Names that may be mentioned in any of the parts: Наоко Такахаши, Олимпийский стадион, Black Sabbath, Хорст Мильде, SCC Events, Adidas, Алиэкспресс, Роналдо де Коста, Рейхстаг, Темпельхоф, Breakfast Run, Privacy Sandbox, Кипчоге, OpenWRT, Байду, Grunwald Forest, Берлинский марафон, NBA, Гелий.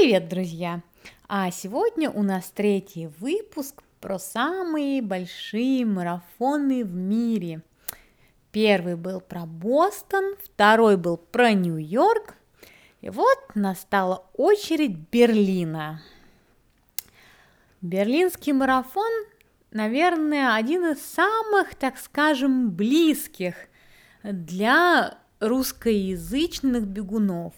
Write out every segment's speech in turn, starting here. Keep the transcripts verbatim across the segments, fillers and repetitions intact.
Привет, друзья! А сегодня у нас третий выпуск про самые большие марафоны в мире. Первый был про Бостон, второй был про Нью-Йорк, и вот настала очередь Берлина. Берлинский марафон, наверное, один из самых, так скажем, близких для русскоязычных бегунов.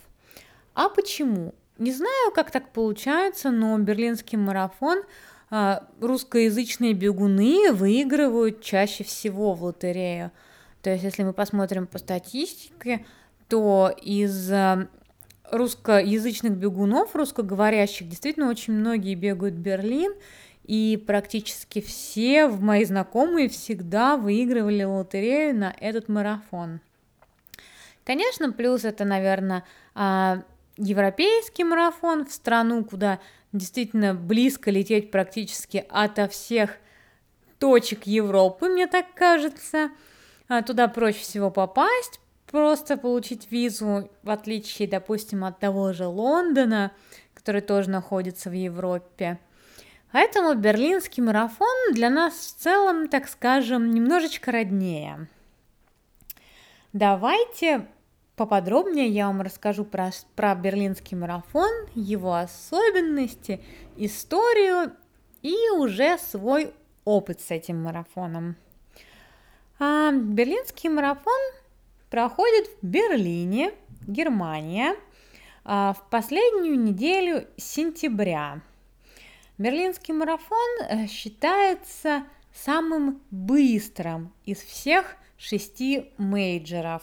А почему? Не знаю, как так получается, но берлинский марафон русскоязычные бегуны выигрывают чаще всего в лотерею. То есть, если мы посмотрим по статистике, то из русскоязычных бегунов, русскоговорящих, действительно очень многие бегают в Берлин, и практически все мои знакомые всегда выигрывали лотерею на этот марафон. Конечно, плюс это, наверное, европейский марафон, в страну, куда действительно близко лететь практически ото всех точек Европы, мне так кажется. Туда проще всего попасть, просто получить визу, в отличие, допустим, от того же Лондона, который тоже находится в Европе. Поэтому берлинский марафон для нас в целом, так скажем, немножечко роднее. Давайте поподробнее я вам расскажу про, про берлинский марафон, его особенности, историю и уже свой опыт с этим марафоном. А берлинский марафон проходит в Берлине, Германия, в последнюю неделю сентября. Берлинский марафон считается самым быстрым из всех шести мейджоров.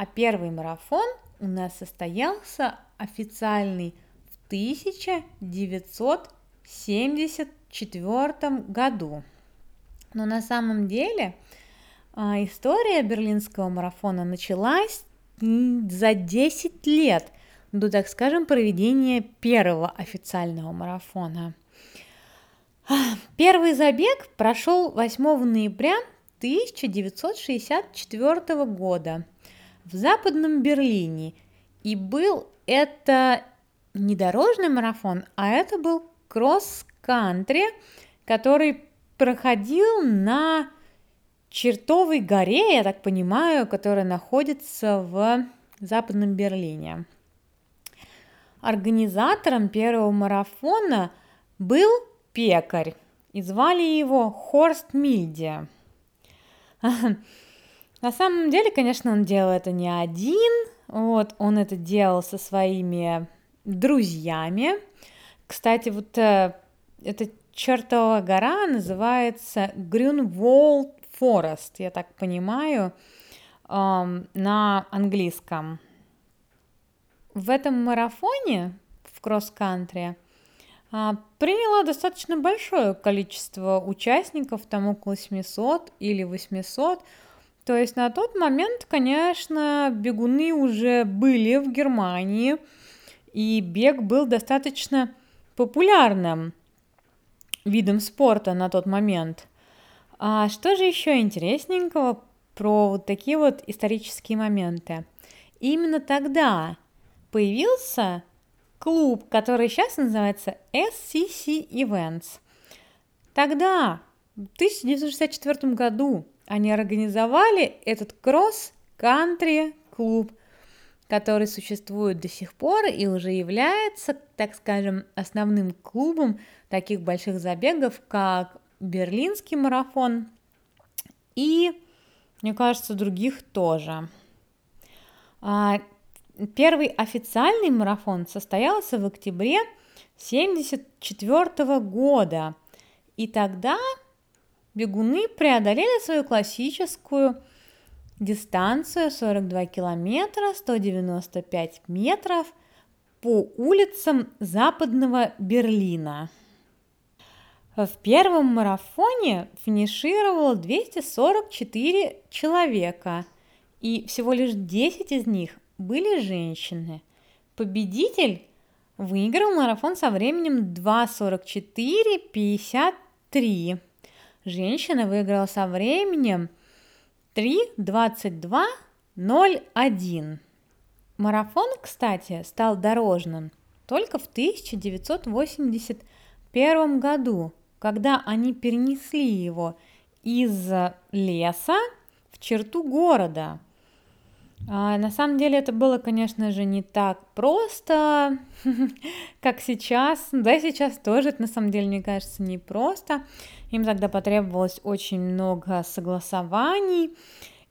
А первый марафон у нас состоялся официальный в тысяча девятьсот семьдесят четвёртом году. Но на самом деле история берлинского марафона началась за десять лет до, так скажем, проведения первого официального марафона. Первый забег прошел восьмого ноября тысяча девятьсот шестьдесят четвёртого года в Западном Берлине, и был это не дорожный марафон, а это был кросс-кантри, который проходил на Чертовой горе, я так понимаю, которая находится в Западном Берлине. Организатором первого марафона был пекарь, и звали его Хорст Мильде. На самом деле, конечно, он делал это не один, вот, он это делал со своими друзьями. Кстати, вот э, эта чертова гора называется Grunwald Forest, я так понимаю, э, на английском. В этом марафоне в кросс-кантри э, приняло достаточно большое количество участников, там около семьсот или восемьсот. То есть на тот момент, конечно, бегуны уже были в Германии, и бег был достаточно популярным видом спорта на тот момент. А что же еще интересненького про вот такие вот исторические моменты? Именно тогда появился клуб, который сейчас называется эс си си Events. Тогда, в тысяча девятьсот шестьдесят четвёртом году, они организовали этот кросс-кантри-клуб, который существует до сих пор и уже является, так скажем, основным клубом таких больших забегов, как Берлинский марафон и, мне кажется, других тоже. Первый официальный марафон состоялся в октябре тысяча девятьсот семьдесят четвёртого года, и тогда бегуны преодолели свою классическую дистанцию сорок два километра, сто девяносто пять метров по улицам Западного Берлина. В первом марафоне финишировало двести сорок четыре человека, и всего лишь десять из них были женщины. Победитель выиграл марафон со временем два сорок четыре пятьдесят три. Женщина выиграла со временем три двадцать два ноль один. Марафон, кстати, стал дорожным только в тысяча девятьсот восемьдесят первом году, когда они перенесли его из леса в черту города. А, на самом деле это было, конечно же, не так просто, как сейчас. Да, сейчас тоже это, на самом деле, мне кажется, непросто. Им тогда потребовалось очень много согласований.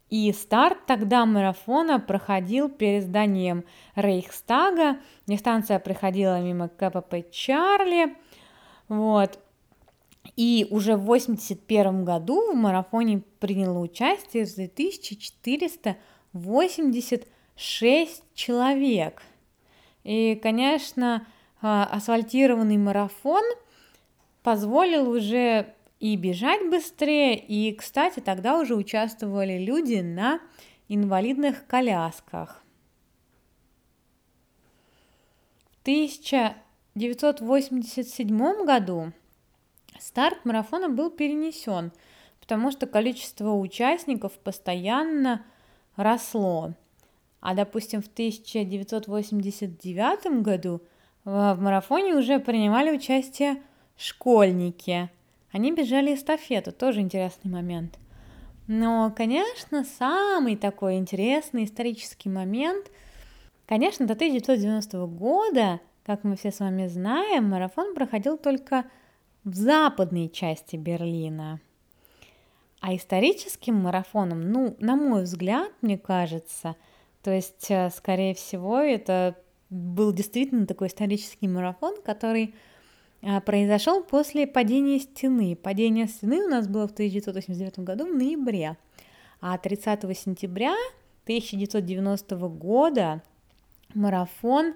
И старт тогда марафона проходил перед зданием Рейхстага. Дистанция проходила мимо ка пэ пэ Чарли. Вот. И уже в восемьдесят первом году в марафоне приняло участие две тысячи четыреста восемьдесят шесть человек. И, конечно, асфальтированный марафон позволил уже и бежать быстрее. И, кстати, тогда уже участвовали люди на инвалидных колясках. В тысяча девятьсот восемьдесят седьмом году старт марафона был перенесен, потому что количество участников постоянно росло. А, допустим, в тысяча девятьсот восемьдесят девятом году в марафоне уже принимали участие школьники. Они бежали эстафету, тоже интересный момент. Но, конечно, самый такой интересный исторический момент, конечно, до тысяча девятьсот девяностого года, как мы все с вами знаем, марафон проходил только в западной части Берлина. А историческим марафоном, ну, на мой взгляд, мне кажется, то есть, скорее всего, это был действительно такой исторический марафон, который произошел после падения стены. Падение стены у нас было в тысяча девятьсот восемьдесят девятом году в ноябре, а тридцатого сентября тысяча девятьсот девяностого года марафон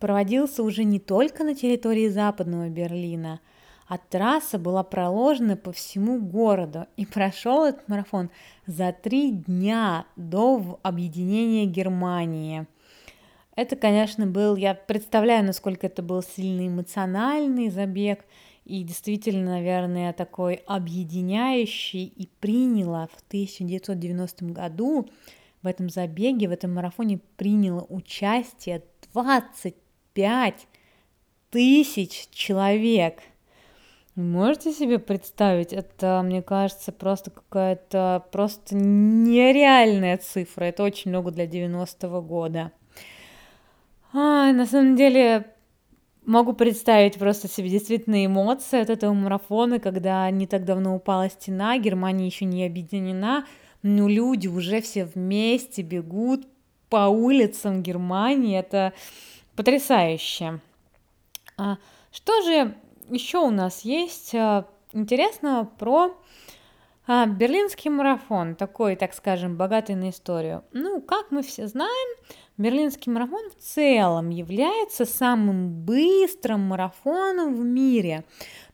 проводился уже не только на территории Западного Берлина, а трасса была проложена по всему городу, и прошел этот марафон за три дня до объединения Германии. Это, конечно, был, я представляю, насколько это был сильный эмоциональный забег, и действительно, наверное, такой объединяющий, и приняло в тысяча девятьсот девяностом году в этом забеге, в этом марафоне приняло участие двадцать пять тысяч человек. Можете себе представить? Это, мне кажется, просто какая-то просто нереальная цифра. Это очень много для девяностого года. А, на самом деле, могу представить просто себе действительно эмоции от этого марафона, когда не так давно упала стена, Германия еще не объединена, но люди уже все вместе бегут по улицам Германии. Это потрясающе. А что же еще у нас есть интересного про Берлинский марафон, такой, так скажем, богатый на историю. Ну, как мы все знаем, Берлинский марафон в целом является самым быстрым марафоном в мире.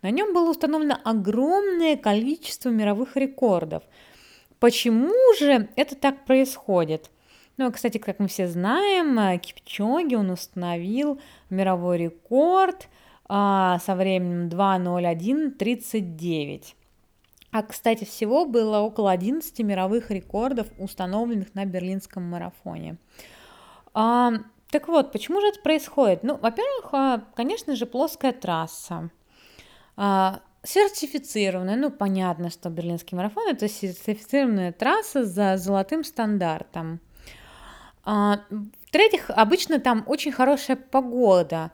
На нем было установлено огромное количество мировых рекордов. Почему же это так происходит? Ну, кстати, как мы все знаем, Кипчоги, он установил мировой рекорд со временем два ноль один тридцать девять. А, кстати, всего было около одиннадцати мировых рекордов, установленных на Берлинском марафоне. А, так вот, почему же это происходит? Ну, во-первых, конечно же, плоская трасса. А, сертифицированная, ну, понятно, что Берлинский марафон – это сертифицированная трасса за золотым стандартом. А, в-третьих, обычно там очень хорошая погода.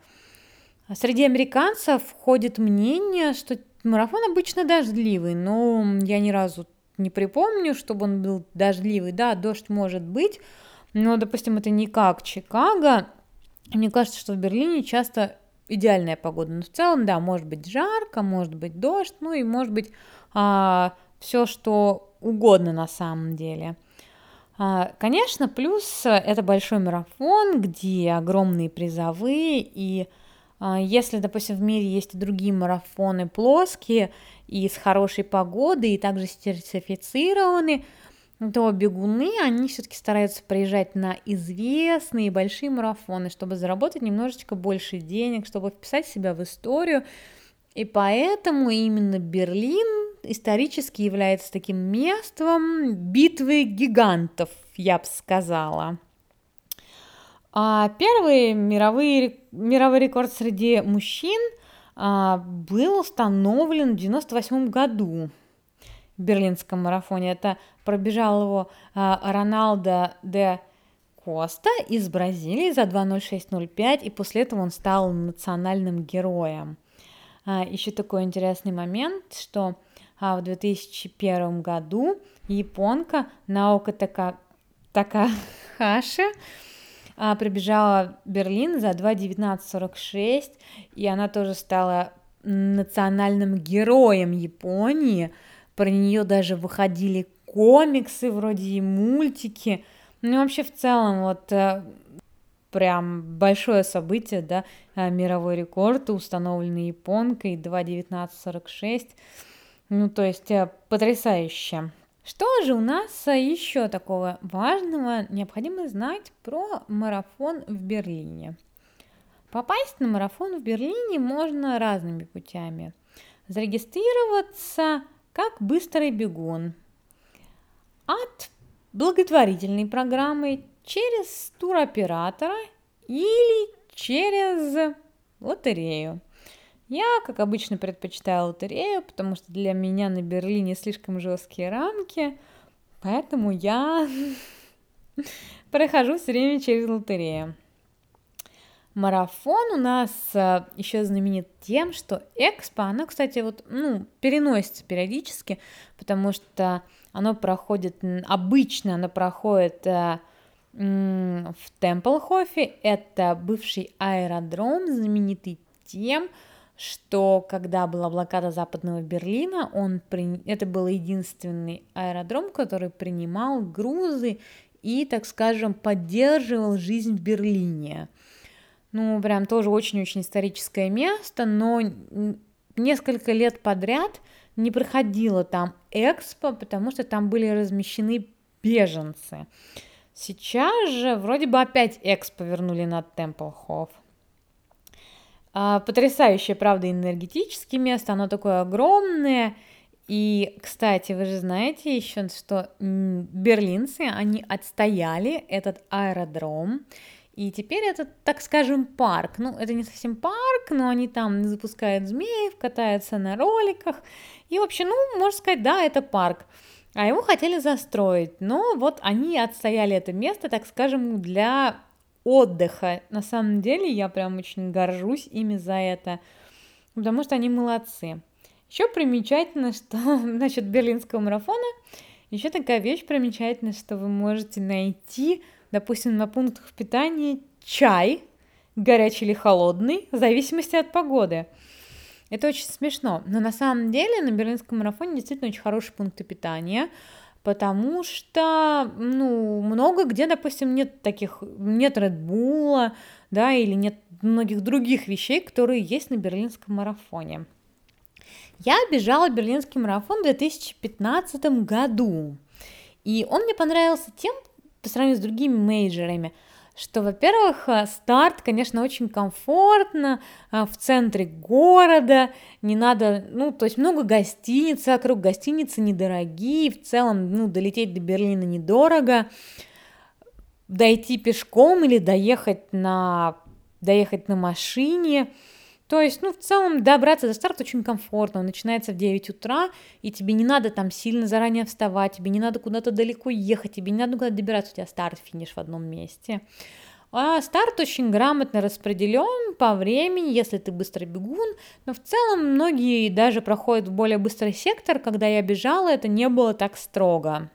Среди американцев ходит мнение, что марафон обычно дождливый, но я ни разу не припомню, чтобы он был дождливый. Да, дождь может быть, но, допустим, это не как Чикаго. Мне кажется, что в Берлине часто идеальная погода. Но в целом, да, может быть жарко, может быть дождь, ну и может быть а, все, что угодно на самом деле. Конечно, плюс это большой марафон, где огромные призовые и... Если, допустим, в мире есть и другие марафоны плоские, и с хорошей погодой, и также сертифицированы, то бегуны, они все-таки стараются приезжать на известные большие марафоны, чтобы заработать немножечко больше денег, чтобы вписать себя в историю. И поэтому именно Берлин исторически является таким местом битвы гигантов, я бы сказала. А первый мировой, мировой рекорд среди мужчин а, был установлен в девяносто восьмом году в Берлинском марафоне. Это пробежал его а, Роналдо де Коста из Бразилии за два ноль шесть ноль пять, и после этого он стал национальным героем. А, еще такой интересный момент, что а, в две тысячи первом году японка Наоко Такахаши пробежала Берлин за два девятнадцать сорок шесть, и она тоже стала национальным героем Японии. Про нее даже выходили комиксы вроде и мультики. Ну и вообще в целом вот прям большое событие, да, мировой рекорд, установленный японкой два девятнадцать сорок шесть. Ну то есть потрясающе. Что же у нас еще такого важного необходимо знать про марафон в Берлине? Попасть на марафон в Берлине можно разными путями. Зарегистрироваться как быстрый бегун. От благотворительной программы, через туроператора или через лотерею. Я, как обычно, предпочитаю лотерею, потому что для меня на Берлине слишком жесткие рамки, поэтому я прохожу все время через лотерею. Марафон у нас еще знаменит тем, что Экспо, оно, кстати, вот, ну, переносится периодически, потому что оно проходит, обычно оно проходит в Темпельхофе, это бывший аэродром, знаменитый тем, что когда была блокада Западного Берлина, он при... это был единственный аэродром, который принимал грузы и, так скажем, поддерживал жизнь в Берлине. Ну, прям тоже очень-очень историческое место, но несколько лет подряд не проходило там Экспо, потому что там были размещены беженцы. Сейчас же вроде бы опять Экспо вернули на Темпельхоф. Потрясающее, правда, энергетическое место, оно такое огромное. И, кстати, вы же знаете еще, что берлинцы, они отстояли этот аэродром. И теперь это, так скажем, парк. Ну, это не совсем парк, но они там запускают змеев, катаются на роликах. И вообще, ну, можно сказать, да, это парк. А его хотели застроить. Но вот они отстояли это место, так скажем, для... отдыха. На самом деле я прям очень горжусь ими за это, потому что они молодцы. Еще примечательно, что насчет берлинского марафона, еще такая вещь примечательная, что вы можете найти, допустим, на пунктах питания чай, горячий или холодный, в зависимости от погоды. Это очень смешно, но на самом деле на берлинском марафоне действительно очень хорошие пункты питания, потому что, ну, много где, допустим, нет таких, нет Редбула, да, или нет многих других вещей, которые есть на Берлинском марафоне. Я бежала Берлинский марафон в две тысячи пятнадцатом году, и он мне понравился тем, по сравнению с другими мейджорами, что, во-первых, старт, конечно, очень комфортно, в центре города, не надо, ну, то есть много гостиниц, вокруг гостиницы недорогие, в целом, ну, долететь до Берлина недорого, дойти пешком или доехать на, доехать на машине, то есть, ну, в целом добраться до старта очень комфортно, он начинается в девять утра, и тебе не надо там сильно заранее вставать, тебе не надо куда-то далеко ехать, тебе не надо куда-то добираться, у тебя старт, финиш в одном месте. А старт очень грамотно распределен по времени, если ты быстрый бегун, но в целом многие даже проходят в более быстрый сектор, когда я бежала, это не было так строго.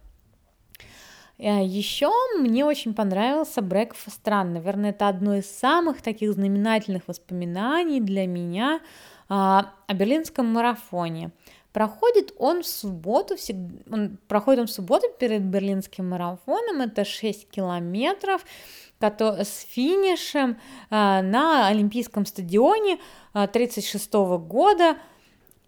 Еще мне очень понравился Breakfast Run, наверное, это одно из самых таких знаменательных воспоминаний для меня а, о Берлинском марафоне. Проходит он в субботу, он, проходит он в субботу перед Берлинским марафоном, это шесть километров с финишем а, на Олимпийском стадионе тысяча девятьсот тридцать шестого года.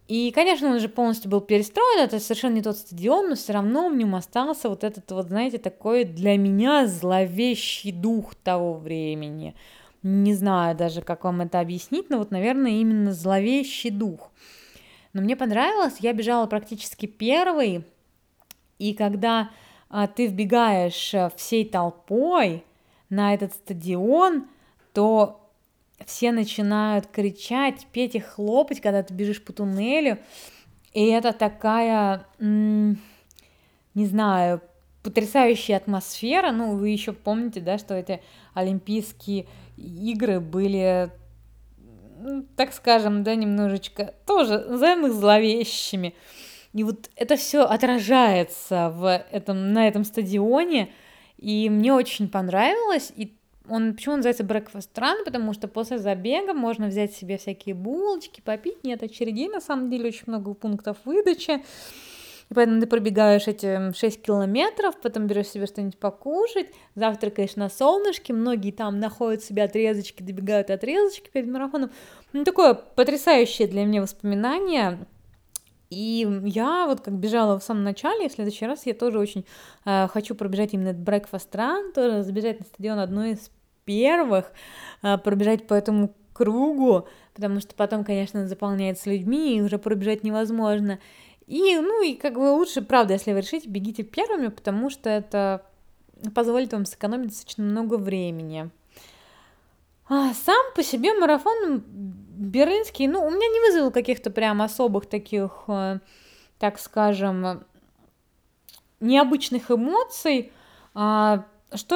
И, конечно, он же полностью был перестроен, это совершенно не тот стадион, но все равно в нем остался вот этот вот, знаете, такой для меня зловещий дух того времени. Не знаю даже, как вам это объяснить, но вот, наверное, именно зловещий дух. Но мне понравилось, я бежала практически первой, и когда а, ты вбегаешь всей толпой, на этот стадион, то все начинают кричать, петь и хлопать, когда ты бежишь по туннелю. И это такая, м- не знаю, потрясающая атмосфера. Ну, вы еще помните, да, что эти Олимпийские игры были, так скажем, да, немножечко тоже, назовем их, зловещими. И вот это все отражается в этом, на этом стадионе. И мне очень понравилось. И он, почему он называется Breakfast Run? Потому что после забега можно взять себе всякие булочки, попить. Нет очередей, на самом деле, очень много пунктов выдачи. И поэтому ты пробегаешь эти шесть километров, потом берешь себе что-нибудь покушать, завтракаешь на солнышке. Многие там находят себе отрезочки, добегают отрезочки перед марафоном. Ну, такое потрясающее для меня воспоминание. И я вот как бежала в самом начале, в следующий раз я тоже очень э, хочу пробежать именно этот Breakfast Run, тоже забежать на стадион одной из первых, э, пробежать по этому кругу, потому что потом, конечно, заполняется людьми, и уже пробежать невозможно. И, ну, и как бы лучше, правда, если вы решите, бегите первыми, потому что это позволит вам сэкономить достаточно много времени. А сам по себе марафон берлинский, ну, у меня не вызвал каких-то прям особых таких, так скажем, необычных эмоций. Что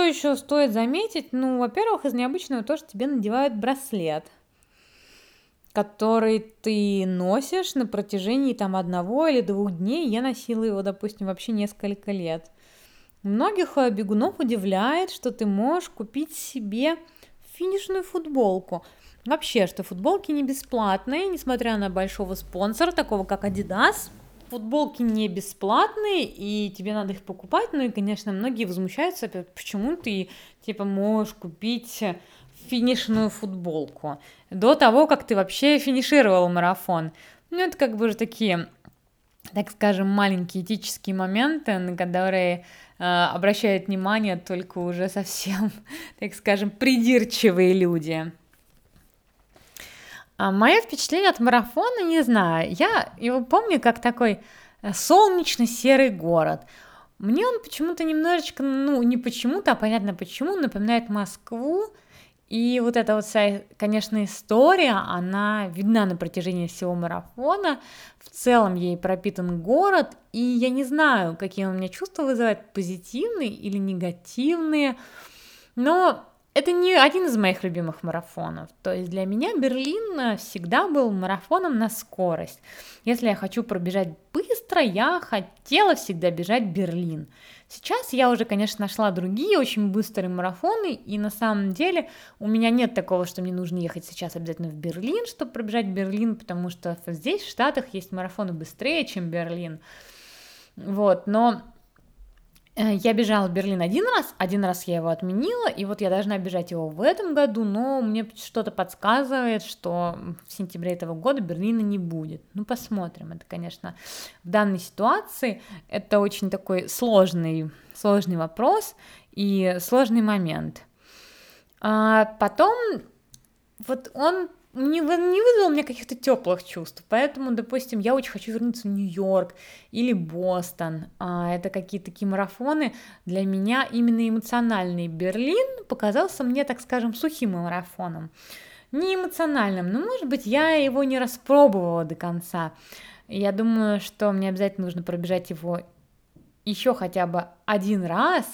еще стоит заметить? Ну, во-первых, из необычного то, что тебе надевают браслет, который ты носишь на протяжении там одного или двух дней. Я носила его, допустим, вообще несколько лет. Многих бегунов удивляет, что ты можешь купить себе финишную футболку. Вообще, что футболки не бесплатные, несмотря на большого спонсора, такого как Adidas. Футболки не бесплатные, и тебе надо их покупать. Ну и, конечно, многие возмущаются, почему ты, типа, можешь купить финишную футболку до того, как ты вообще финишировал марафон. Ну, это как бы уже такие, так скажем, маленькие этические моменты, на которые э, обращают внимание только уже совсем, так скажем, придирчивые люди. А мое впечатление от марафона, не знаю, я его помню как такой солнечно-серый город. Мне он почему-то немножечко, ну не почему-то, а понятно почему, напоминает Москву. И вот эта вот вся, конечно, история, она видна на протяжении всего марафона, в целом ей пропитан город, и я не знаю, какие у меня чувства вызывают, позитивные или негативные, но это не один из моих любимых марафонов, то есть для меня Берлин всегда был марафоном на скорость. Если я хочу пробежать быстро, я хотела всегда бежать Берлин. Сейчас я уже, конечно, нашла другие очень быстрые марафоны, и на самом деле у меня нет такого, что мне нужно ехать сейчас обязательно в Берлин, чтобы пробежать Берлин, потому что здесь, в Штатах, есть марафоны быстрее, чем Берлин. Вот, но я бежала в Берлин один раз, один раз я его отменила, и вот я должна бежать его в этом году, но мне что-то подсказывает, что в сентябре этого года Берлина не будет. Ну, посмотрим. Это, конечно, в данной ситуации это очень такой сложный, сложный вопрос и сложный момент. А потом вот он не вызвал мне каких-то теплых чувств, поэтому, допустим, я очень хочу вернуться в Нью-Йорк или Бостон. Это какие-то такие марафоны для меня именно эмоциональные. Берлин показался мне, так скажем, сухим марафоном, не эмоциональным, но, может быть, я его не распробовала до конца. Я думаю, что мне обязательно нужно пробежать его еще хотя бы один раз,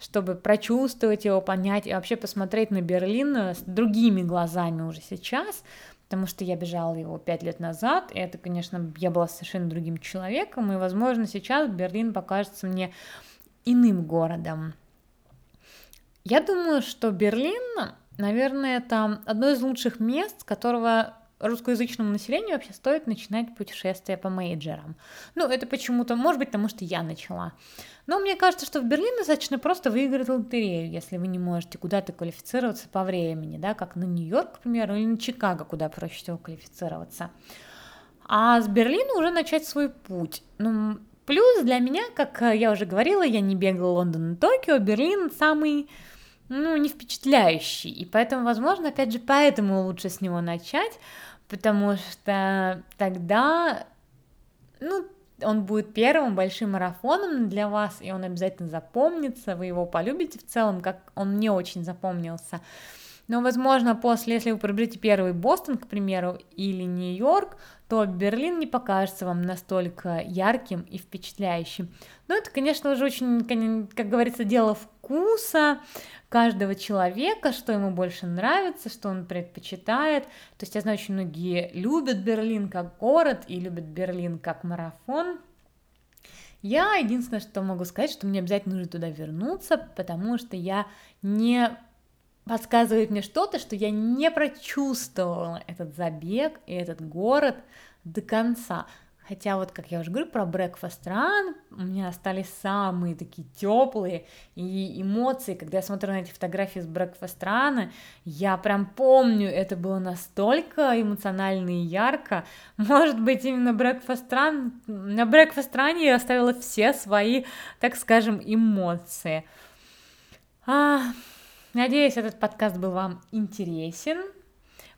чтобы прочувствовать его, понять и вообще посмотреть на Берлин с другими глазами уже сейчас, потому что я бежала его пять лет назад, и это, конечно, я была совершенно другим человеком, и, возможно, сейчас Берлин покажется мне иным городом. Я думаю, что Берлин, наверное, это одно из лучших мест, с которого русскоязычному населению вообще стоит начинать путешествие по мейджорам. Ну, это почему-то, может быть, потому что я начала. Но мне кажется, что в Берлине достаточно просто выиграть лотерею, если вы не можете куда-то квалифицироваться по времени, да, как на Нью-Йорк, к примеру, или на Чикаго, куда проще всего квалифицироваться. А с Берлина уже начать свой путь. Ну, плюс для меня, как я уже говорила, я не бегала Лондон и Токио, Берлин самый, ну, не впечатляющий. И поэтому, возможно, опять же, поэтому лучше с него начать, потому что тогда, ну, Он будет первым большим марафоном для вас, и он обязательно запомнится, вы его полюбите в целом, как он мне очень запомнился. Но, возможно, после, если вы пробежите первый Бостон, к примеру, или Нью-Йорк, то Берлин не покажется вам настолько ярким и впечатляющим. Но это, конечно, уже очень, как говорится, дело вкуса каждого человека, что ему больше нравится, что он предпочитает. То есть, я знаю, очень многие любят Берлин как город и любят Берлин как марафон. Я единственное, что могу сказать, что мне обязательно нужно туда вернуться, потому что я не... подсказывает мне что-то, что я не прочувствовала этот забег и этот город до конца. Хотя вот, как я уже говорю, про Breakfast Run у меня остались самые такие теплые и эмоции, когда я смотрю на эти фотографии с Breakfast Run, я прям помню, это было настолько эмоционально и ярко. Может быть, именно Breakfast Run, на Breakfast Run я оставила все свои, так скажем, эмоции. А... Надеюсь, этот подкаст был вам интересен,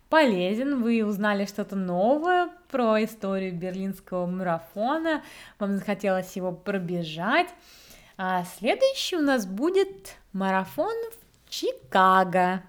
полезен, вы узнали что-то новое про историю берлинского марафона, вам захотелось его пробежать. А следующий у нас будет марафон в Чикаго.